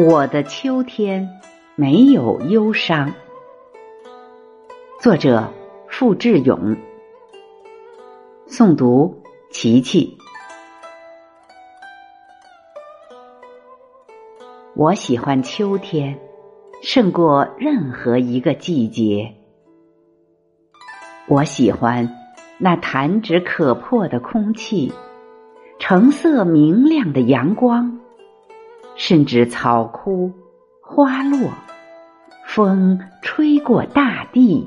我的秋天没有忧伤。作者傅志勇，诵读琪琪。我喜欢秋天，胜过任何一个季节。我喜欢那弹指可破的空气，橙色明亮的阳光，甚至草枯花落，风吹过大地。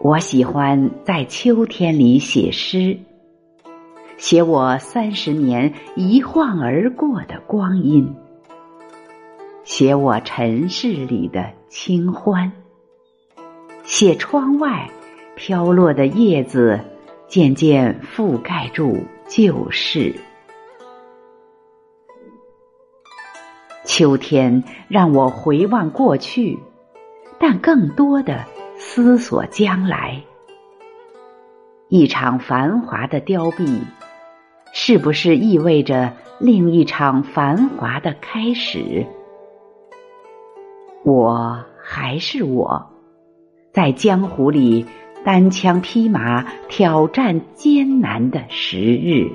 我喜欢在秋天里写诗，写我30年一晃而过的光阴，写我尘世里的清欢，写窗外飘落的叶子渐渐覆盖住旧事。秋天让我回望过去，但更多的思索将来。一场繁华的凋敝，是不是意味着另一场繁华的开始？我还是我，在江湖里单枪匹马挑战艰难的时日。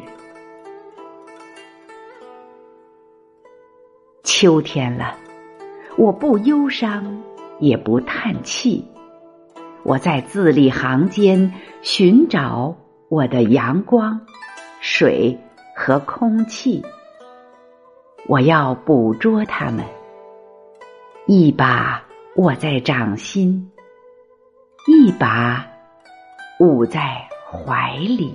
秋天了，我不忧伤，也不叹气。我在字里行间寻找我的阳光、水和空气，我要捕捉它们。一把握在掌心，一把捂在怀里。